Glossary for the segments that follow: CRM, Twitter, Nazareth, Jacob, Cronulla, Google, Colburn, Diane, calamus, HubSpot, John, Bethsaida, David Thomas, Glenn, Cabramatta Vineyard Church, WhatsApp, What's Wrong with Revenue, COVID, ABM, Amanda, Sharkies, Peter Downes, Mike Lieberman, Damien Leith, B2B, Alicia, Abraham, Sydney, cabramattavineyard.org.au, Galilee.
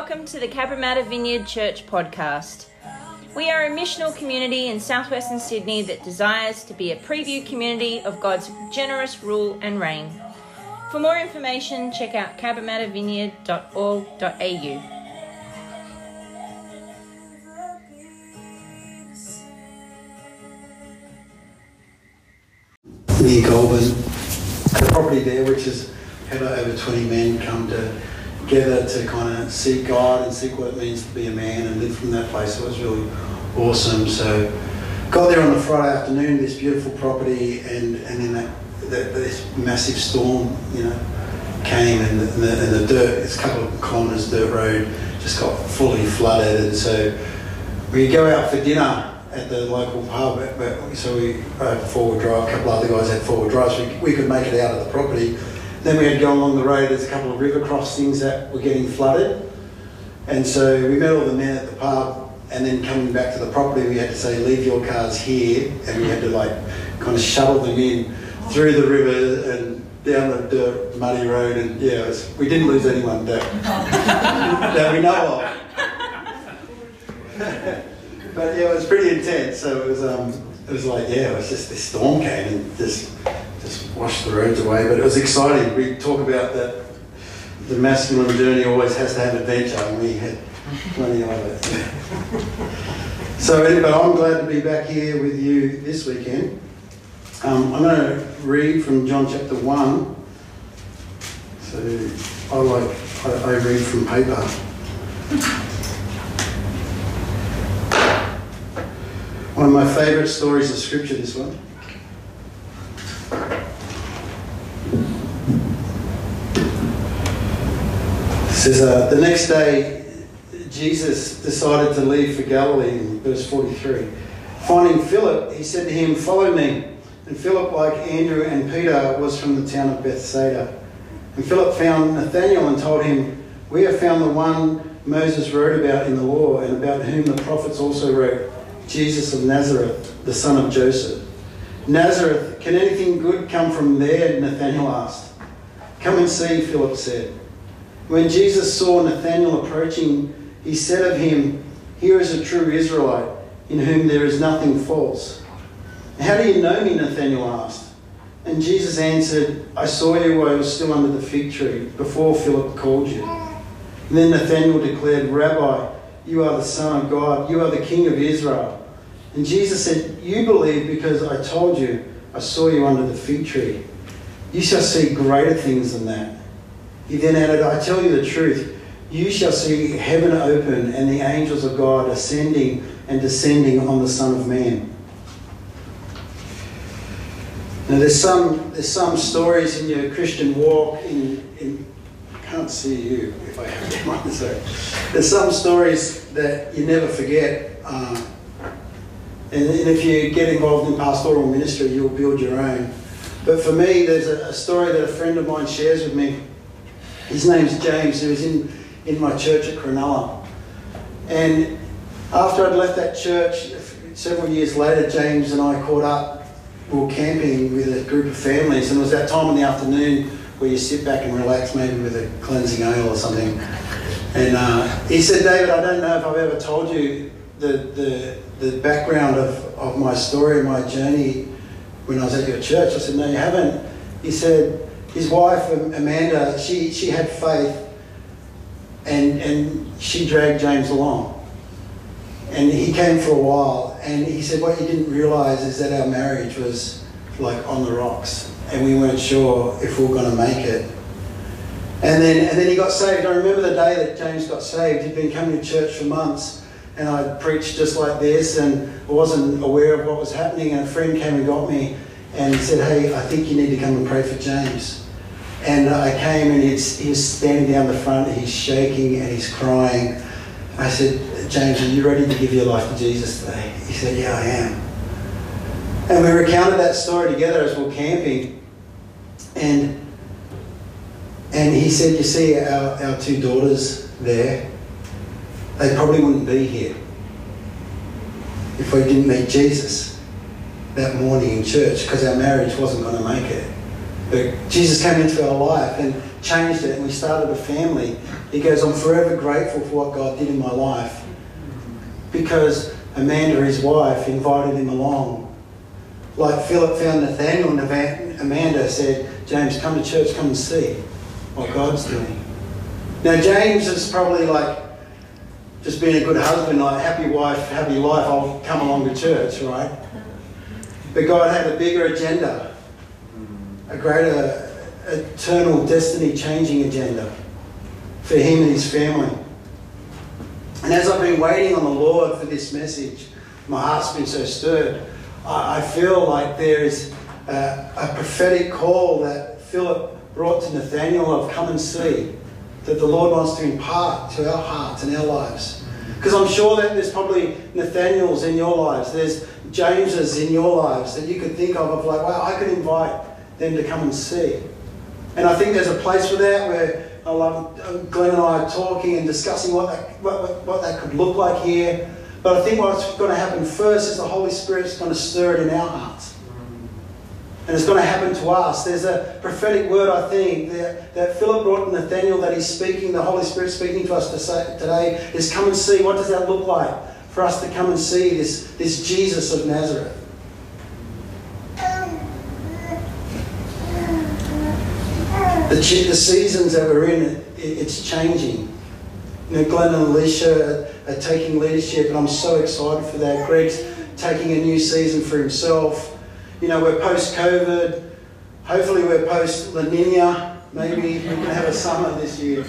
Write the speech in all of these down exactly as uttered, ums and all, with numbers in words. welcome to the Cabramatta Vineyard Church podcast. We are a missional community in southwestern Sydney that desires to be a preview community of God's generous rule and reign. For more information, check out cabramatta vineyard dot org dot a u. Near Colburn, a property there which has had over twenty men come to gather to kind of seek God and seek what it means to be a man and live from that place. So it was really awesome. So got there on a Friday afternoon, this beautiful property, and, and then that, that this massive storm, you know, came, and the, and the, and the dirt, it's a couple of kilometres dirt road, just got fully flooded. And so we go out for dinner at the local pub, but so we had a four-wheel drive, a couple other guys had four-wheel drives, so we, we could make it out of the property. Then we had to go along the road, there's a couple of river crossings that were getting flooded, and so we met all the men at the pub, and then coming back to the property we had to say, leave your cars here, and we had to like kind of shuttle them in through the river and down the dirt, muddy road, and yeah, it was, we didn't lose anyone that, that we know of. But yeah, it was pretty intense. So it was, um, it was like, yeah, it was just this storm came and just, just washed the roads away. But it was exciting. We talk about that the masculine journey always has to have adventure, and we had plenty of it. So, but I'm glad to be back here with you this weekend. Um, I'm going to read from John chapter one. So I like I, I read from paper. One of my favourite stories of scripture, this one. It says, uh, the next day, Jesus decided to leave for Galilee, in verse forty-three. Finding Philip, he said to him, follow me. And Philip, like Andrew and Peter, was from the town of Bethsaida. And Philip found Nathanael and told him, we have found the one Moses wrote about in the law, and about whom the prophets also wrote, Jesus of Nazareth, the son of Joseph. Nazareth, can anything good come from there? Nathanael asked. Come and see, Philip said. When Jesus saw Nathanael approaching, he said of him, here is a true Israelite, in whom there is nothing false. How do you know me? Nathanael asked. And Jesus answered, I saw you while I was still under the fig tree, before Philip called you. And then Nathanael declared, Rabbi, you are the Son of God, you are the King of Israel. And Jesus said, you believe because I told you, I saw you under the fig tree. You shall see greater things than that. He then added, I tell you the truth, you shall see heaven open and the angels of God ascending and descending on the Son of Man. Now there's some, there's some stories in your Christian walk, in, in I can't see you if I have them on, sorry. There's some stories that you never forget. Um, And if you get involved in pastoral ministry, you'll build your own. But for me, there's a story that a friend of mine shares with me. His name's James, who was in, in my church at Cronulla. And after I'd left that church, several years later, James and I caught up. We were camping with a group of families, and it was that time in the afternoon where you sit back and relax, maybe with a cleansing oil or something. And uh, he said, David, I don't know if I've ever told you the... the the background of, of my story and my journey when I was at your church. I said, no, you haven't. He said, his wife, Amanda, she, she had faith, and, and she dragged James along. And he came for a while, and he said, what you didn't realise is that our marriage was like on the rocks, and we weren't sure if we were going to make it. And then, and then he got saved. I remember the day that James got saved. He'd been coming to church for months, and I preached just like this, and I wasn't aware of what was happening, and a friend came and got me and said, hey, I think you need to come and pray for James. And I came, and he's, he's standing down the front, and he's shaking and he's crying. I said, James, are you ready to give your life to Jesus today? He said, yeah, I am. And we recounted that story together as we were camping, and and he said, you see our, our two daughters there? They probably wouldn't be here if we didn't meet Jesus that morning in church, because our marriage wasn't going to make it. But Jesus came into our life and changed it, and we started a family. He goes, I'm forever grateful for what God did in my life, because Amanda, his wife, invited him along. Like Philip found Nathanael, and Amanda said, James, come to church, come and see what God's doing. Now James is probably like, just being a good husband, like happy wife, happy life, I'll come along to church, right? But God had a bigger agenda, a greater eternal destiny-changing agenda for him and his family. And as I've been waiting on the Lord for this message, my heart's been so stirred. I feel like there is a, a prophetic call that Philip brought to Nathanael of come and see, that the Lord wants to impart to our hearts and our lives. Because I'm sure that there's probably Nathanaels in your lives, there's Jameses in your lives that you could think of, of like, wow, I could invite them to come and see. And I think there's a place for that where I love Glenn and I are talking and discussing what that, what, what that could look like here. But I think what's going to happen first is the Holy Spirit's going to stir it in our hearts. And it's going to happen to us. There's a prophetic word, I think, that, that Philip brought to Nathanael that he's speaking, the Holy Spirit speaking to us to say, today, is come and see. What does that look like for us to come and see this, this Jesus of Nazareth? The, the seasons that we're in, it, it's changing. You know, Glenn and Alicia are, are taking leadership, and I'm so excited for that. Greg's taking a new season for himself. You know, we're post-COVID. Hopefully we're post-La Nina. Maybe we can have a summer this year.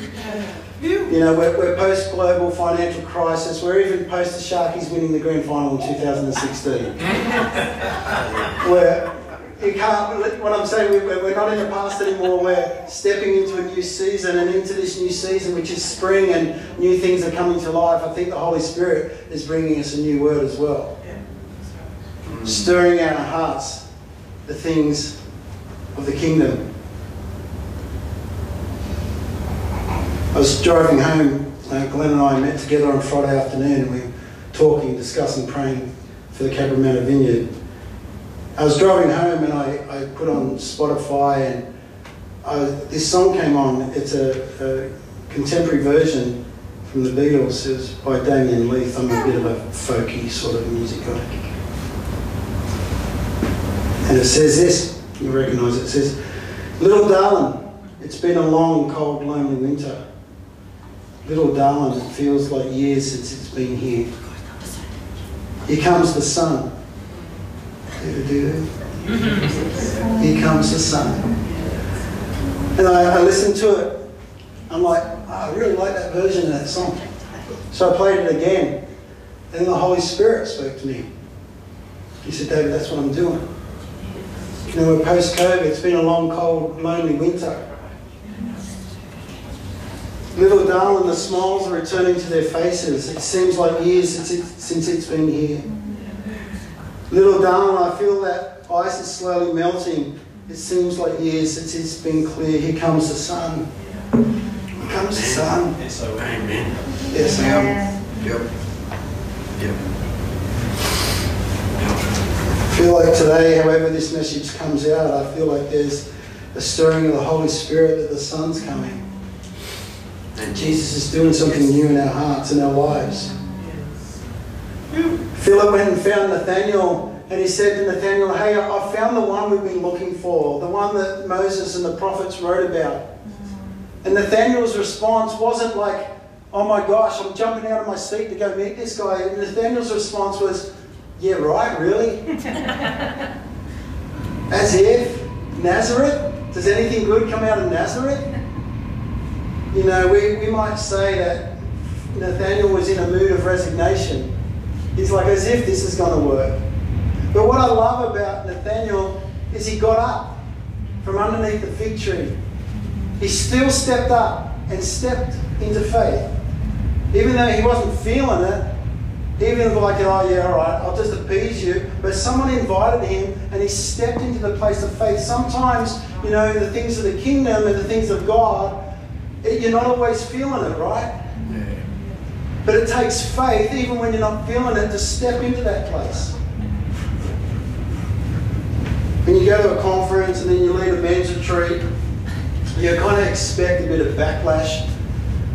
You know, we're, we're post-global financial crisis. We're even post the Sharkies winning the grand final in two thousand sixteen. We're, you can't, what I'm saying, we're, we're not in the past anymore. We're stepping into a new season, and into this new season, which is spring, and new things are coming to life. I think the Holy Spirit is bringing us a new word as well. Stirring out our hearts the things of the kingdom. I was driving home, uh, Glenn and I met together on Friday afternoon, and we were talking, discussing, praying for the Cabramatta Vineyard. I was driving home and I, I put on Spotify, and I, this song came on. It's a, a contemporary version from The Beatles. It was by Damien Leith. I'm a bit of a folky sort of music guy. And it says this, you recognise it, it says, little darling, it's been a long, cold, lonely winter. Little darling, it feels like years since it's been here. Here comes the sun. Ever do that? Here comes the sun. And I, I listened to it. I'm like, oh, I really like that version of that song. So I played it again. And then the Holy Spirit spoke to me. He said, David, that's what I'm doing. You know, we're post-COVID, it's been a long, cold, lonely winter. Little darling, the smiles are returning to their faces. It seems like years since, it, since it's been here. Little darling, I feel that ice is slowly melting. It seems like years since it's been clear. Here comes the sun. Here comes the sun. Yes, I am. Yes, I am. Yep. Yep. I feel like today, however this message comes out, I feel like there's a stirring of the Holy Spirit that the sun's coming. And Jesus is doing something new in our hearts and our lives. Yes. Philip went and found Nathanael, and he said to Nathanael, hey, I found the one we've been looking for, the one that Moses and the prophets wrote about. And Nathanael's response wasn't like, oh my gosh, I'm jumping out of my seat to go meet this guy. And Nathanael's response was, yeah, right, really? As if Nazareth? Does anything good come out of Nazareth? You know, we, we might say that Nathanael was in a mood of resignation. He's like, as if this is going to work. But what I love about Nathanael is he got up from underneath the fig tree. He still stepped up and stepped into faith. Even though he wasn't feeling it, even like, oh yeah, all right, I'll just appease you. But someone invited him and he stepped into the place of faith. Sometimes, you know, the things of the kingdom and the things of God, it, you're not always feeling it, right? Yeah. But it takes faith, even when you're not feeling it, to step into that place. When you go to a conference and then you lead a men's retreat street, you kind of expect a bit of backlash,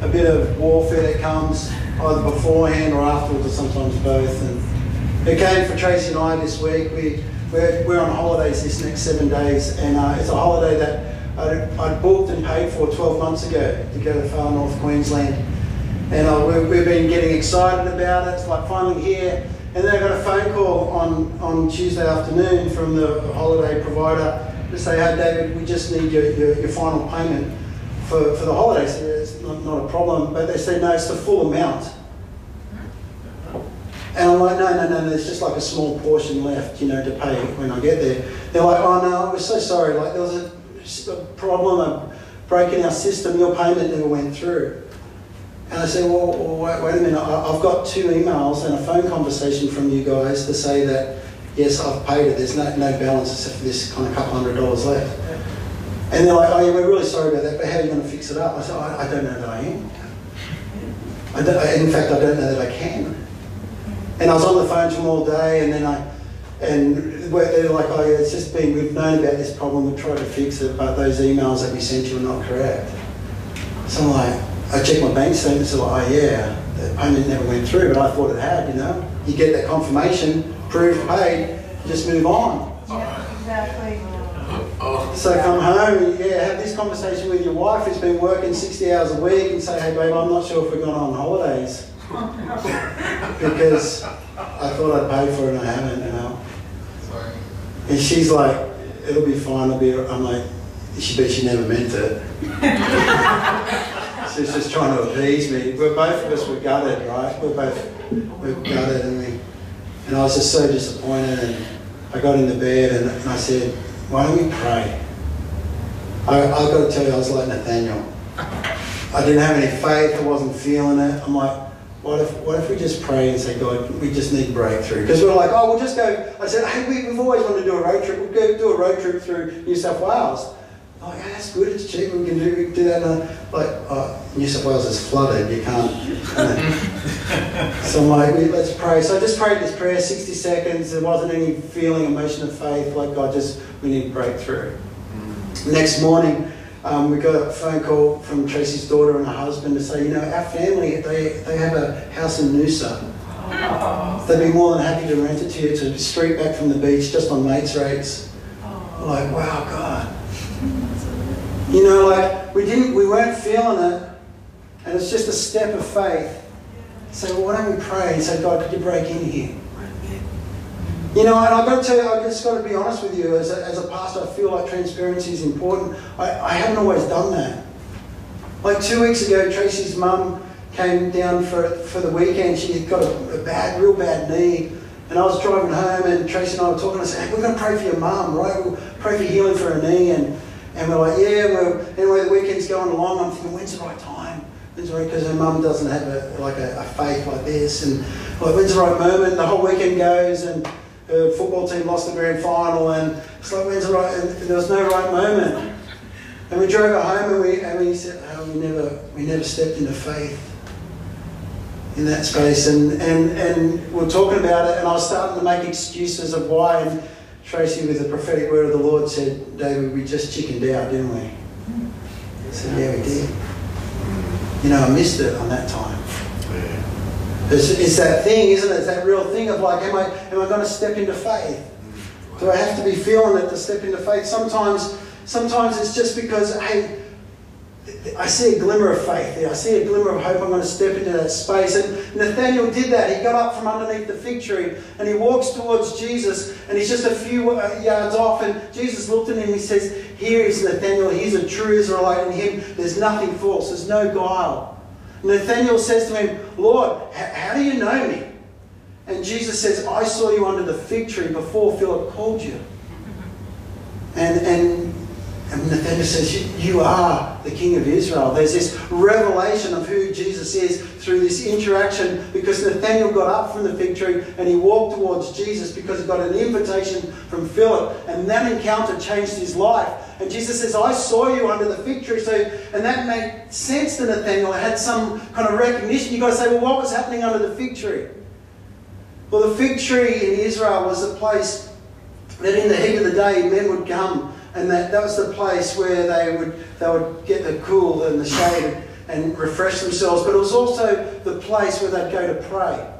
a bit of warfare that comes either beforehand or afterwards, or sometimes both. And it came for Tracy and I this week. We, we're, we're on holidays this next seven days, and uh, it's a holiday that I'd, I'd booked and paid for twelve months ago to go to far north Queensland. And uh, we've, we've been getting excited about it. It's like finally here. And then I got a phone call on, on Tuesday afternoon from the holiday provider to say, hey, David, we just need your, your, your final payment for, for the holiday. So it's not, not a problem. But they said, no, it's the full amount. And I'm like, no, no, no, there's just like a small portion left, you know, to pay when I get there. They're like, oh, no, we're so sorry. Like, there was a, a problem, a break in our system. Your payment never went through. And I said, well, wait, wait a minute, I've got two emails and a phone conversation from you guys to say that, yes, I've paid it, there's no, no balance except for this kind of couple hundred dollars left. And they're like, oh yeah, we're really sorry about that, but how are you going to fix it up? I said, I, I don't know that I am. I don't, I, in fact, I don't know that I can. And I was on the phone to them all day, and then I, and they're like, oh yeah, it's just been, we've known about this problem, we've tried to fix it, but those emails that we sent you are not correct. So I'm like, I checked my bank statement and said, oh yeah, the payment never went through, but I thought it had, you know. You get that confirmation, proof paid, just move on. Yeah, exactly. So come home, yeah, have this conversation with your wife who's been working sixty hours a week and say, hey babe, I'm not sure if we're going on holidays. Because I thought I'd paid for it and I haven't, you know. Sorry. And she's like, it'll be fine, it'll be, I'm like, she bet she never meant it. It's just trying to appease me. We're both of us were gutted, right? We're both we're gutted, and we, and I was just so disappointed. And I got into bed, and, and I said, "Why don't we pray?" I, I've got to tell you, I was like Nathanael. I didn't have any faith. I wasn't feeling it. I'm like, "What if? What if we just pray and say, God, we just need breakthrough?" Because we're like, "Oh, we'll just go." I said, "Hey, we, we've always wanted to do a road trip. We'll go do a road trip through New South Wales." Oh, yeah, that's good, it's cheap, we can do, we can do that. And like, oh, New South Wales is flooded, you can't. You know. So I'm like, let's pray. So I just prayed this prayer, sixty seconds. There wasn't any feeling, emotion of faith. Like, God, just, we need breakthrough. Mm. Next morning, um, we got a phone call from Tracy's daughter and her husband to say, you know, our family, they, they have a house in Noosa. Oh. They'd be more than happy to rent it to you, to street back from the beach, just on mates rates. Oh. Like, wow, God. You know, like, we didn't, we weren't feeling it, and it's just a step of faith. So well, why don't we pray and say, God, could you break in here? You know, and I've got to tell you, I've just got to be honest with you, as a, as a pastor, I feel like transparency is important. I, I haven't always done that. Like two weeks ago, Tracy's mum came down for, for the weekend. She had got a, a bad, real bad knee. And I was driving home, and Tracy and I were talking, and I said, hey, we're going to pray for your mum, right? We'll pray for healing for her knee. And And we're like, yeah, we're, anyway, the weekend's going along. I'm thinking, when's the right time? When's the right, because her mum doesn't have a, like a, a faith like this. And like, when's the right moment? The whole weekend goes, and her football team lost the grand final. And it's like, when's the right, and there was no right moment. And we drove her home, and we, and we said, oh, we never, we never stepped into faith in that space. And, and, and we're talking about it, and I was starting to make excuses of why. And, Tracy, with the prophetic word of the Lord, said, David, we just chickened out, didn't we? I said, yeah, we did. You know, I missed it on that time. Yeah. It's, it's that thing, isn't it? It's that real thing of like, am I, am I going to step into faith? Do I have to be feeling it to step into faith? Sometimes, sometimes it's just because, hey, I see a glimmer of faith there. I see a glimmer of hope. I'm going to step into that space. And Nathanael did that. He got up from underneath the fig tree and he walks towards Jesus, and he's just a few yards off, and Jesus looked at him and he says, here is Nathanael. He's a true Israelite. In him there's nothing false. There's no guile. Nathanael says to him, Lord, how do you know me? And Jesus says, I saw you under the fig tree before Philip called you. And, and And Nathanael says, you are the King of Israel. There's this revelation of who Jesus is through this interaction, because Nathanael got up from the fig tree and he walked towards Jesus because he got an invitation from Philip, and that encounter changed his life. And Jesus says, I saw you under the fig tree. So, and that made sense to Nathanael. It had some kind of recognition. You've got to say, well, what was happening under the fig tree? Well, the fig tree in Israel was a place That in the heat of the day, men would come, and that, that was the place where they would they would get the cool and the shade and refresh themselves. But it was also the place where they'd go to pray.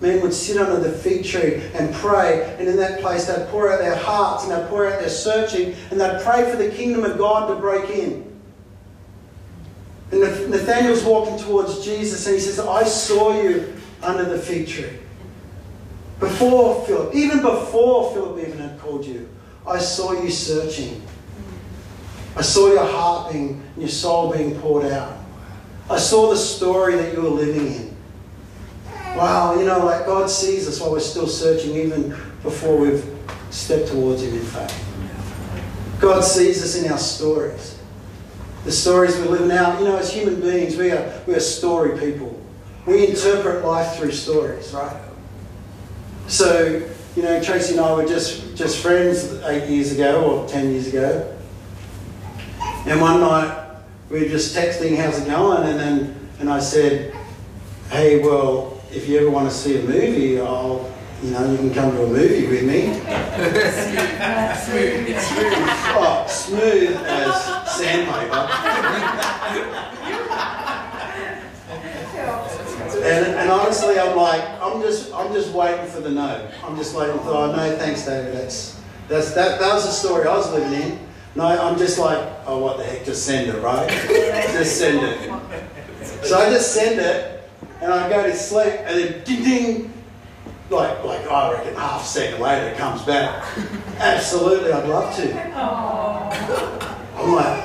Men would sit under the fig tree and pray, and in that place they'd pour out their hearts and they'd pour out their searching, and they'd pray for the kingdom of God to break in. And Nathanael's walking towards Jesus and he says, I saw you under the fig tree. Before Philip, even before Philip even had called you, I saw you searching. I saw your heart being, your soul being poured out. I saw the story that you were living in. Wow, you know, like God sees us while we're still searching, even before we've stepped towards Him in faith. God sees us in our stories. The stories we live now, you know, as human beings, we are, we are story people. We interpret life through stories, right? So, you know, Tracy and I were just, just friends eight years ago or ten years ago. And one night we were just texting, how's it going? And then and I said, hey, well, if you ever want to see a movie, I'll, you know, you can come to a movie with me. Smooth. Smooth. Oh, smooth as sandpaper. And, and honestly, I'm like, I'm just, I'm just waiting for the no. I'm just waiting for, oh no, thanks, David. That's, that's that. That was the story I was living in. No, I'm just like, oh, what the heck? Just send it, right? Just send it. So I just send it, and I go to sleep, and then ding, ding, like, like I reckon half a second later it comes back. Absolutely, I'd love to. Aww. I'm like,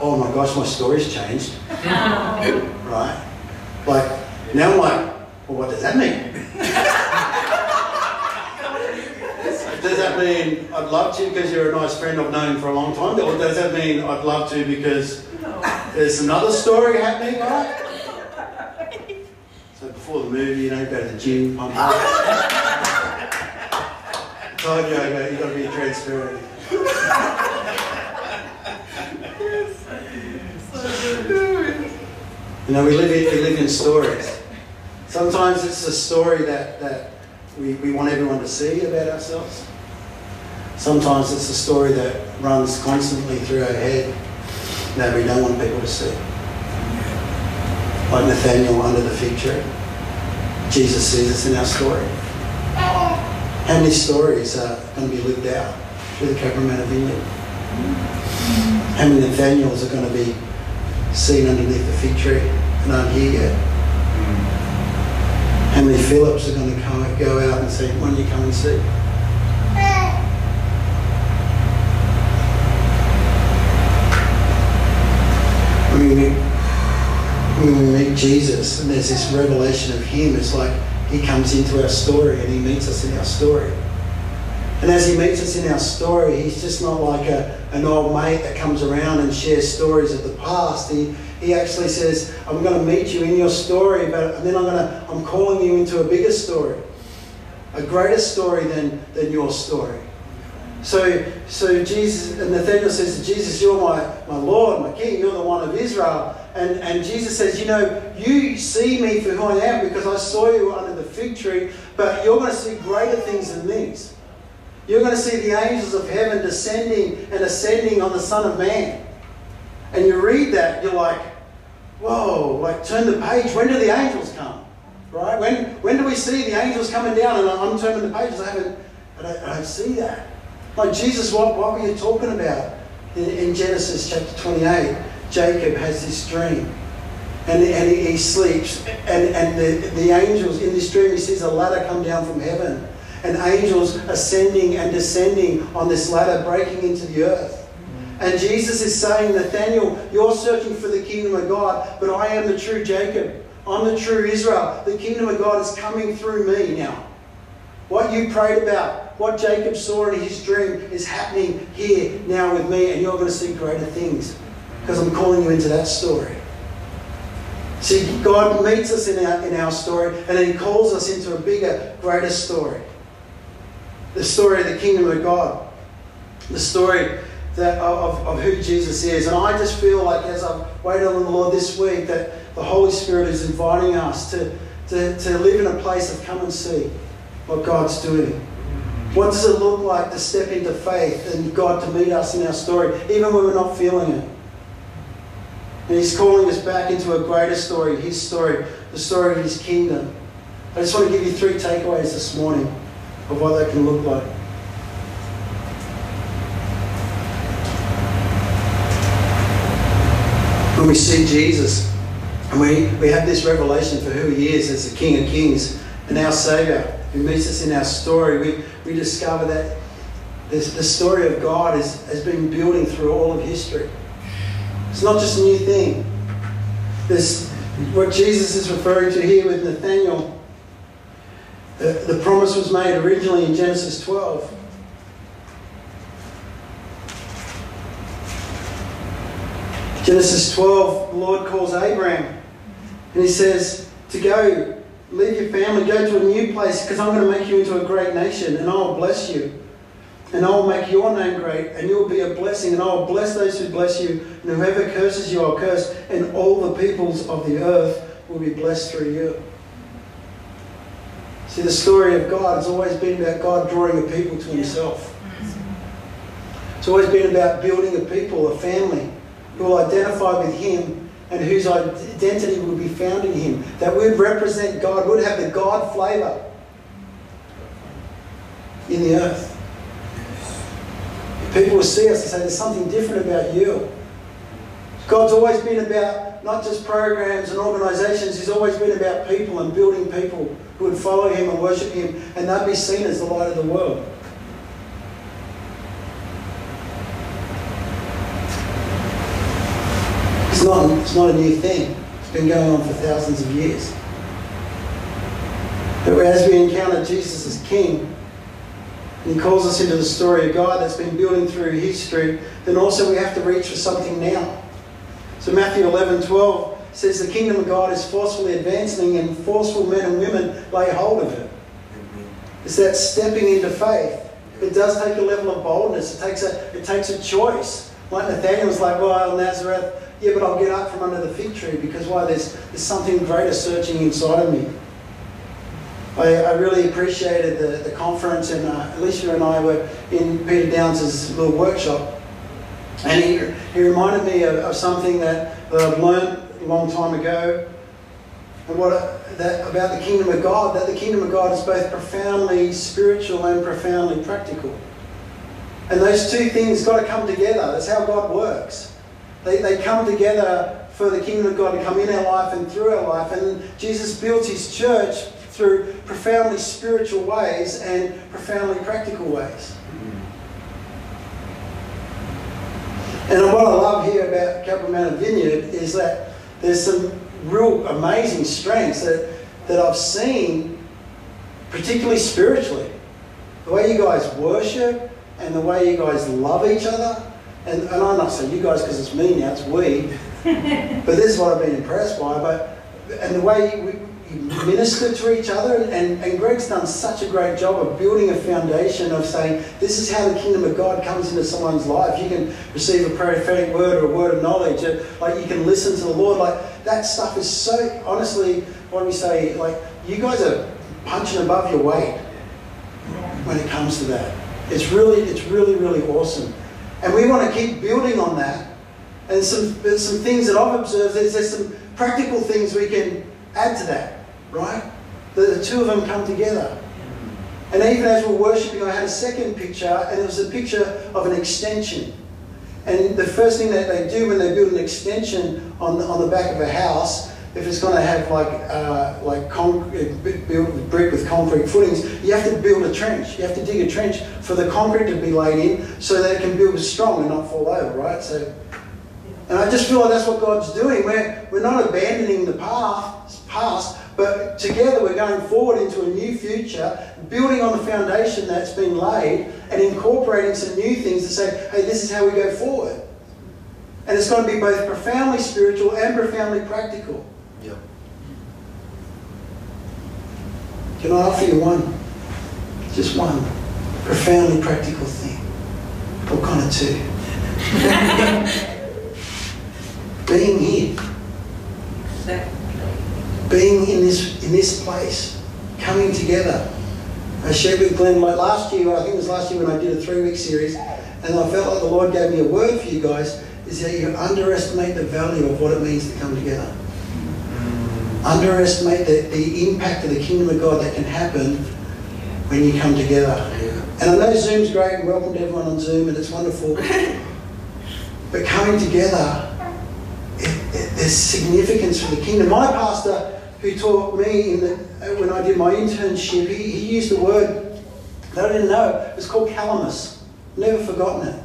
oh my gosh, my story's changed, right? Like. Now I'm like, well, what does that mean? Does that mean I'd love to because you're a nice friend I've known for a long time? Or does that mean I'd love to because there's another story happening, right? So before the movie, you know, go to the gym, pump up. I told you, I go, you've got to be transparent. You know, we live in, we live in stories. Sometimes it's a story that, that we, we want everyone to see about ourselves. Sometimes it's a story that runs constantly through our head that we don't want people to see. Like Nathanael under the fig tree. Jesus sees us in our story. How many stories are going to be lived out through the Cabramatta Vineyard? How many Nathanaels are going to be seen underneath the fig tree and aren't here yet? How many Philips are going to come and go out and say, why don't you come and see? When we, meet, when we meet Jesus and there's this revelation of Him, it's like He comes into our story and He meets us in our story. And as He meets us in our story, He's just not like a, an old mate that comes around and shares stories of the past. He, he actually says, I'm going to meet you in your story, but and then I'm going to, I'm calling you into a bigger story, a greater story than, than your story. So, so Jesus, and Nathanael says to Jesus, you're my, my Lord, my King, you're the one of Israel. And, and Jesus says, you know, you see me for who I am because I saw you under the fig tree, but you're going to see greater things than these. You're going to see the angels of heaven descending and ascending on the Son of Man. And you read that, you're like, whoa, like turn the page. When do the angels come? Right? When when do we see the angels coming down? And I'm turning the pages. I haven't, I don't, I don't see that. Like Jesus, what, what were you talking about? In, in Genesis chapter twenty-eight, Jacob has this dream. And, and he, he sleeps. And, and the, the angels, in this dream, he sees a ladder come down from heaven. And angels ascending and descending on this ladder, breaking into the earth. And Jesus is saying, Nathanael, you're searching for the kingdom of God, but I am the true Jacob. I'm the true Israel. The kingdom of God is coming through me now. What you prayed about, what Jacob saw in his dream is happening here now with me, and you're going to see greater things because I'm calling you into that story. See, God meets us in our, in our story, and then He calls us into a bigger, greater story. The story of the kingdom of God. The story that of, of who Jesus is. And I just feel like as I've waited on the Lord this week that the Holy Spirit is inviting us to, to, to live in a place of come and see what God's doing. What does it look like to step into faith and God to meet us in our story, even when we're not feeling it? And He's calling us back into a greater story, His story, the story of His kingdom. I just want to give you three takeaways this morning of what that can look like. When we see Jesus, and we, we have this revelation for who He is as the King of Kings and our Saviour, who meets us in our story, we, we discover that this, the story of God is, has been building through all of history. It's not just a new thing. This, what Jesus is referring to here with Nathanael, the, the promise was made originally in Genesis twelve. Genesis twelve, the Lord calls Abraham and He says to go, leave your family, go to a new place, because I'm going to make you into a great nation and I'll bless you. And I'll make your name great and you'll be a blessing, and I'll bless those who bless you, and whoever curses you I'll curse, and all the peoples of the earth will be blessed through you. See, the story of God has always been about God drawing a people to Himself. It's always been about building a people, a family, who will identify with Him and whose identity will be found in Him. That would represent God, would have the God flavour in the earth. People will see us and say, there's something different about you. God's always been about not just programs and organisations, He's always been about people and building people who would follow Him and worship Him, and they'd be seen as the light of the world. It's not, it's not a new thing. It's been going on for thousands of years. But as we encounter Jesus as King, and He calls us into the story of God that's been building through history, then also we have to reach for something now. So Matthew eleven twelve says, the kingdom of God is forcefully advancing and forceful men and women lay hold of it. It's that stepping into faith. It does take a level of boldness. It takes a, it takes a choice. Like Nathanael was like, well, Nazareth, yeah, but I'll get up from under the fig tree, because why? There's, there's something greater searching inside of me. I, I really appreciated the, the conference, and uh, Alicia and I were in Peter Downes' little workshop, and he, he reminded me of, of something that, that I've learned a long time ago, and what that about the kingdom of God, that the kingdom of God is both profoundly spiritual and profoundly practical. And those two things got to come together. That's how God works. They, they come together for the kingdom of God to come in our life and through our life, and Jesus builds His church through profoundly spiritual ways and profoundly practical ways. And what I love here about Cabramatta Vineyard is that there's some real amazing strengths that, that I've seen, particularly spiritually. The way you guys worship and the way you guys love each other. And, and I'm not saying you guys because it's me now, it's we. But this is what I've been impressed by. But, and the way we minister to each other, and, and Greg's done such a great job of building a foundation of saying this is how the kingdom of God comes into someone's life. You can receive a prophetic word or a word of knowledge, or, like, you can listen to the Lord. Like, that stuff is so, honestly, what do we say, like, you guys are punching above your weight when it comes to that. It's really, it's really, really awesome, and we want to keep building on that. And some, there's some things that I've observed, there's, there's some practical things we can add to that. Right? The, the two of them come together. And even as we're worshipping, I had a second picture, and it was a picture of an extension. And the first thing that they do when they build an extension on the, on the back of a house, if it's going to have like uh, like concrete, built with brick with concrete footings, you have to build a trench. You have to dig a trench for the concrete to be laid in, so that it can build strong and not fall over. Right? So, and I just feel like that's what God's doing. We're we're not abandoning the path past. But together we're going forward into a new future, building on the foundation that's been laid and incorporating some new things to say, hey, this is how we go forward. And it's going to be both profoundly spiritual and profoundly practical. Yep. Can I offer you one? Just one profoundly practical thing. Or kind of two. Being here. Being in this, in this place, coming together I shared with Glenn my last year, I think it was last year when I did a three-week series, and I felt like the Lord gave me a word for you guys, is that you underestimate the value of what it means to come together. Underestimate the, the impact of the kingdom of God that can happen when you come together. And I know Zoom's great, and welcome to everyone on Zoom, and it's wonderful. But coming together, it, it, there's significance for the kingdom. My pastor, who taught me in the, when I did my internship, he, he used a word that I didn't know. It was called calamus. Never forgotten it.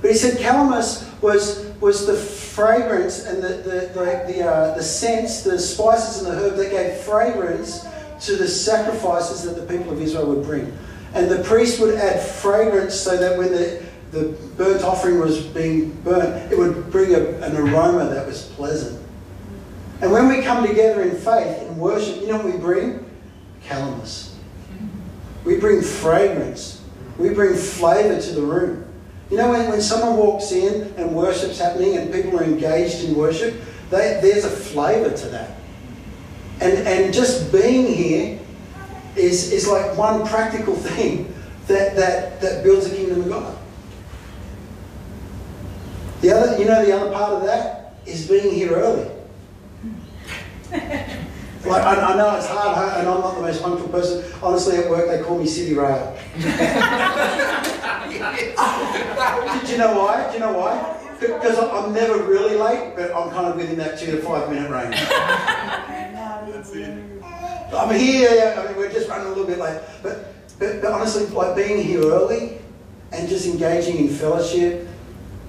But he said calamus was was the fragrance and the the the, the, uh, the scents, the spices and the herb that gave fragrance to the sacrifices that the people of Israel would bring. And the priest would add fragrance so that when the the burnt offering was being burnt, it would bring a, an aroma that was pleasant. And when we come together in faith and worship, you know what we bring? Calamus. We bring fragrance. We bring flavour to the room. You know, when, when someone walks in and worship's happening and people are engaged in worship, they, there's a flavour to that. And, and just being here is, is like one practical thing that, that, that builds the kingdom of God. The other, you know, the other part of that is being here early. Like, I, I know it's hard, and I'm not the most wonderful person. Honestly, at work they call me City Rail. Do you know why? Do you know why? Because I'm never really late, but I'm kind of within that two to five minute range. That's it. I'm here. I mean, we're just running a little bit late, but, but but honestly, like being here early and just engaging in fellowship,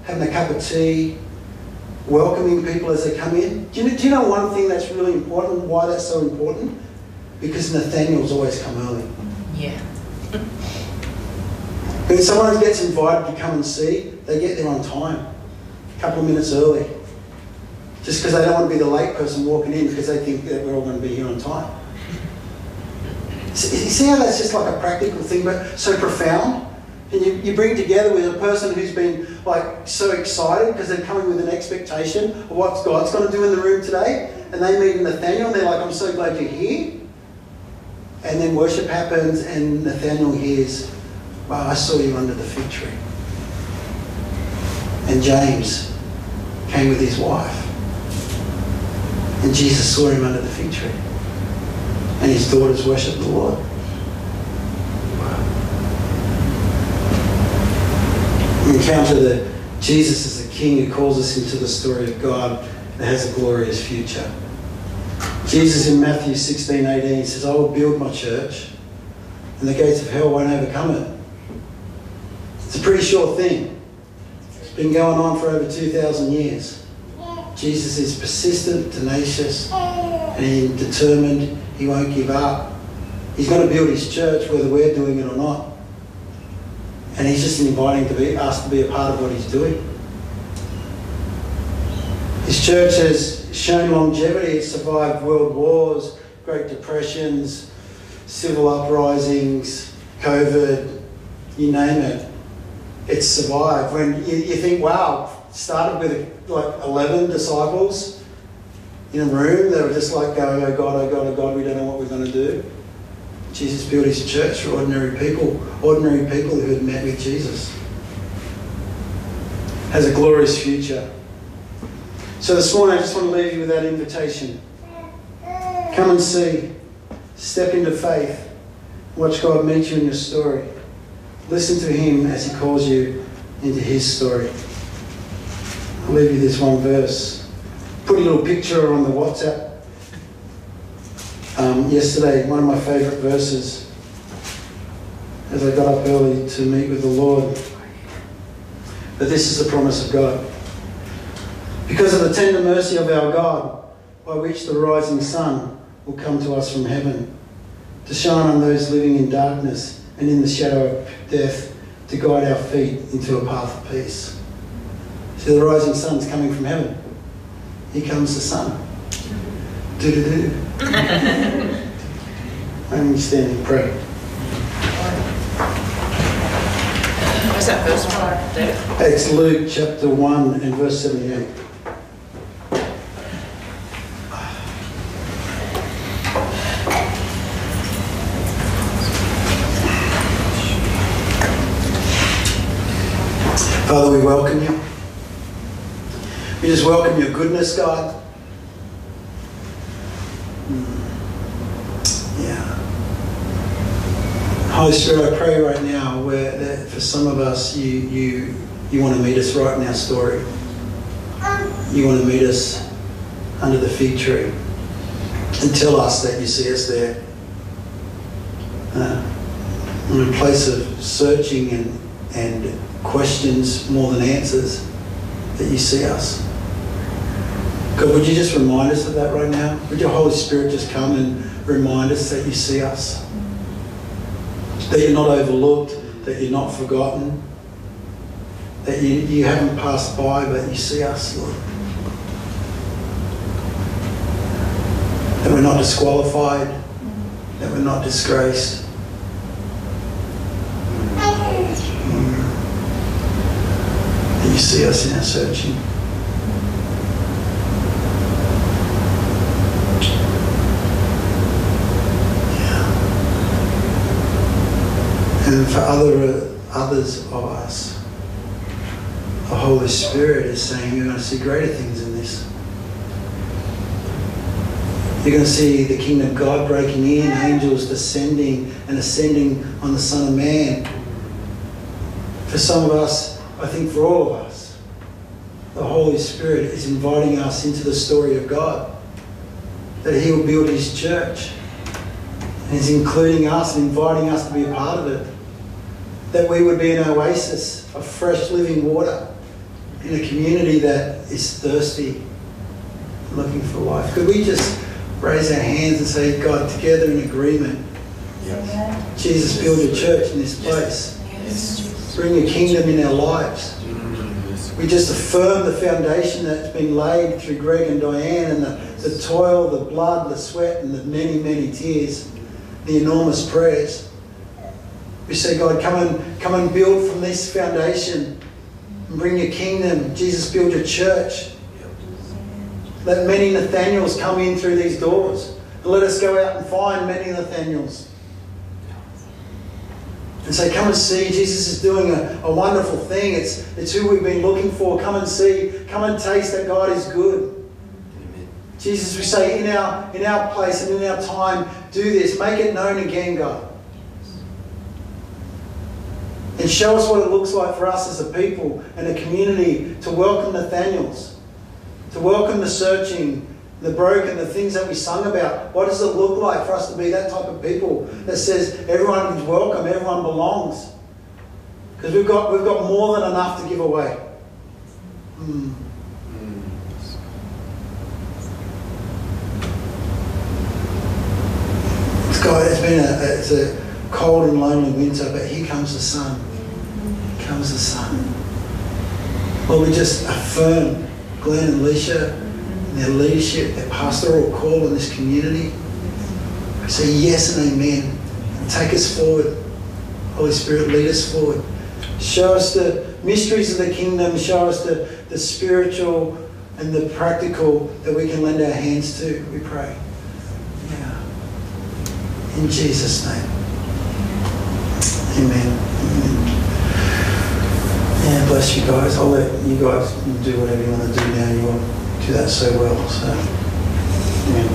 having a cup of tea, welcoming people as they come in. Do you, know, do you know one thing that's really important, why that's so important? Because Nathanael's always come early. Yeah. When someone gets invited to come and see, they get there on time, a couple of minutes early. Just because they don't want to be the late person walking in because they think that we're all going to be here on time. So, you see how that's just like a practical thing, but so profound? And you, you bring together with a person who's been like so excited because they're coming with an expectation of what God's going to do in the room today. And they meet Nathanael and they're like, I'm so glad you're here. And then worship happens and Nathanael hears, wow, I saw you under the fig tree. And James came with his wife. And Jesus saw him under the fig tree. And his daughters worshipped the Lord. Encounter that Jesus is the King who calls us into the story of God that has a glorious future. Jesus in Matthew sixteen eighteen says, I will build my church and the gates of hell won't overcome it. It's a pretty sure thing. It's been going on for over two thousand years. Jesus is persistent, tenacious, and he's determined. He won't give up. He's going to build his church whether we're doing it or not. And he's just inviting to be, us to be a part of what he's doing. His church has shown longevity. It's survived world wars, Great Depressions, civil uprisings, COVID, you name it. It's survived. When you, you think, wow, started with like eleven disciples in a room that were just like, oh, oh God, oh God, oh God, we don't know what we're going to do. Jesus built his church for ordinary people, ordinary people who had met with Jesus. Has a glorious future. So this morning I just want to leave you with that invitation. Come and see. Step into faith. Watch God meet you in your story. Listen to him as he calls you into his story. I'll leave you this one verse. Put a little picture on the WhatsApp. Um, yesterday, one of my favourite verses, as I got up early to meet with the Lord, but this is the promise of God. Because of the tender mercy of our God, by which the rising sun will come to us from heaven, to shine on those living in darkness and in the shadow of death, to guide our feet into a path of peace. See, the rising sun's coming from heaven. Here comes the sun. Do-do-do. I'm standing and pray. What's that verse from, David? It's Luke chapter one and verse seventy-eight. Father, we welcome you. We just welcome your goodness, God. Yeah. Holy Spirit, I pray right now where that for some of us, you you you want to meet us right in our story. You want to meet us under the fig tree and tell us that you see us there. Uh, in a place of searching and, and questions more than answers, that you see us. God, would you just remind us of that right now? Would your Holy Spirit just come and remind us that you see us? That you're not overlooked, that you're not forgotten, that you, you haven't passed by, but you see us, Lord. That we're not disqualified, that we're not disgraced. You see us in our searching. Yeah. And for other others of us, the Holy Spirit is saying, you're going to see greater things in this. You're going to see the kingdom of God breaking in, angels descending and ascending on the Son of Man. For some of us, I think for all of us, the Holy Spirit is inviting us into the story of God, that He will build His church, and He's including us and inviting us to be a part of it, that we would be an oasis of fresh living water in a community that is thirsty, looking for life. Could we just raise our hands and say, God, together in agreement, yes. Jesus, build your church in this place. Yes. Yes. Bring your kingdom in our lives. We just affirm the foundation that's been laid through Greg and Diane and the, the toil, the blood, the sweat, and the many, many tears, the enormous prayers. We say, God, come and, come and build from this foundation and bring your kingdom. Jesus, build your church. Let many Nathanaels come in through these doors. And let us go out and find many Nathanaels. And say, come and see, Jesus is doing a, a wonderful thing. It's, it's who we've been looking for. Come and see. Come and taste that God is good. Amen. Jesus, we say, in our, in our place and in our time, do this. Make it known again, God. And show us what it looks like for us as a people and a community to welcome Nathanaels, to welcome the searching, the broken, the things that we sung about. What does it look like for us to be that type of people that says everyone is welcome, everyone belongs? Because we've got, we've got more than enough to give away. Mm. God, it's been a, it's a cold and lonely winter, but here comes the sun. Here comes the sun. Lord, we just affirm Glenn and Alicia, their leadership, their pastoral call in this community. We say yes and amen. And take us forward. Holy Spirit, lead us forward. Show us the mysteries of the kingdom. Show us the, the spiritual and the practical that we can lend our hands to, we pray. Yeah. In Jesus' name. Amen. Amen. Yeah, bless you guys. I'll let you guys do whatever you want to do now. You want to do that so well, so, yeah.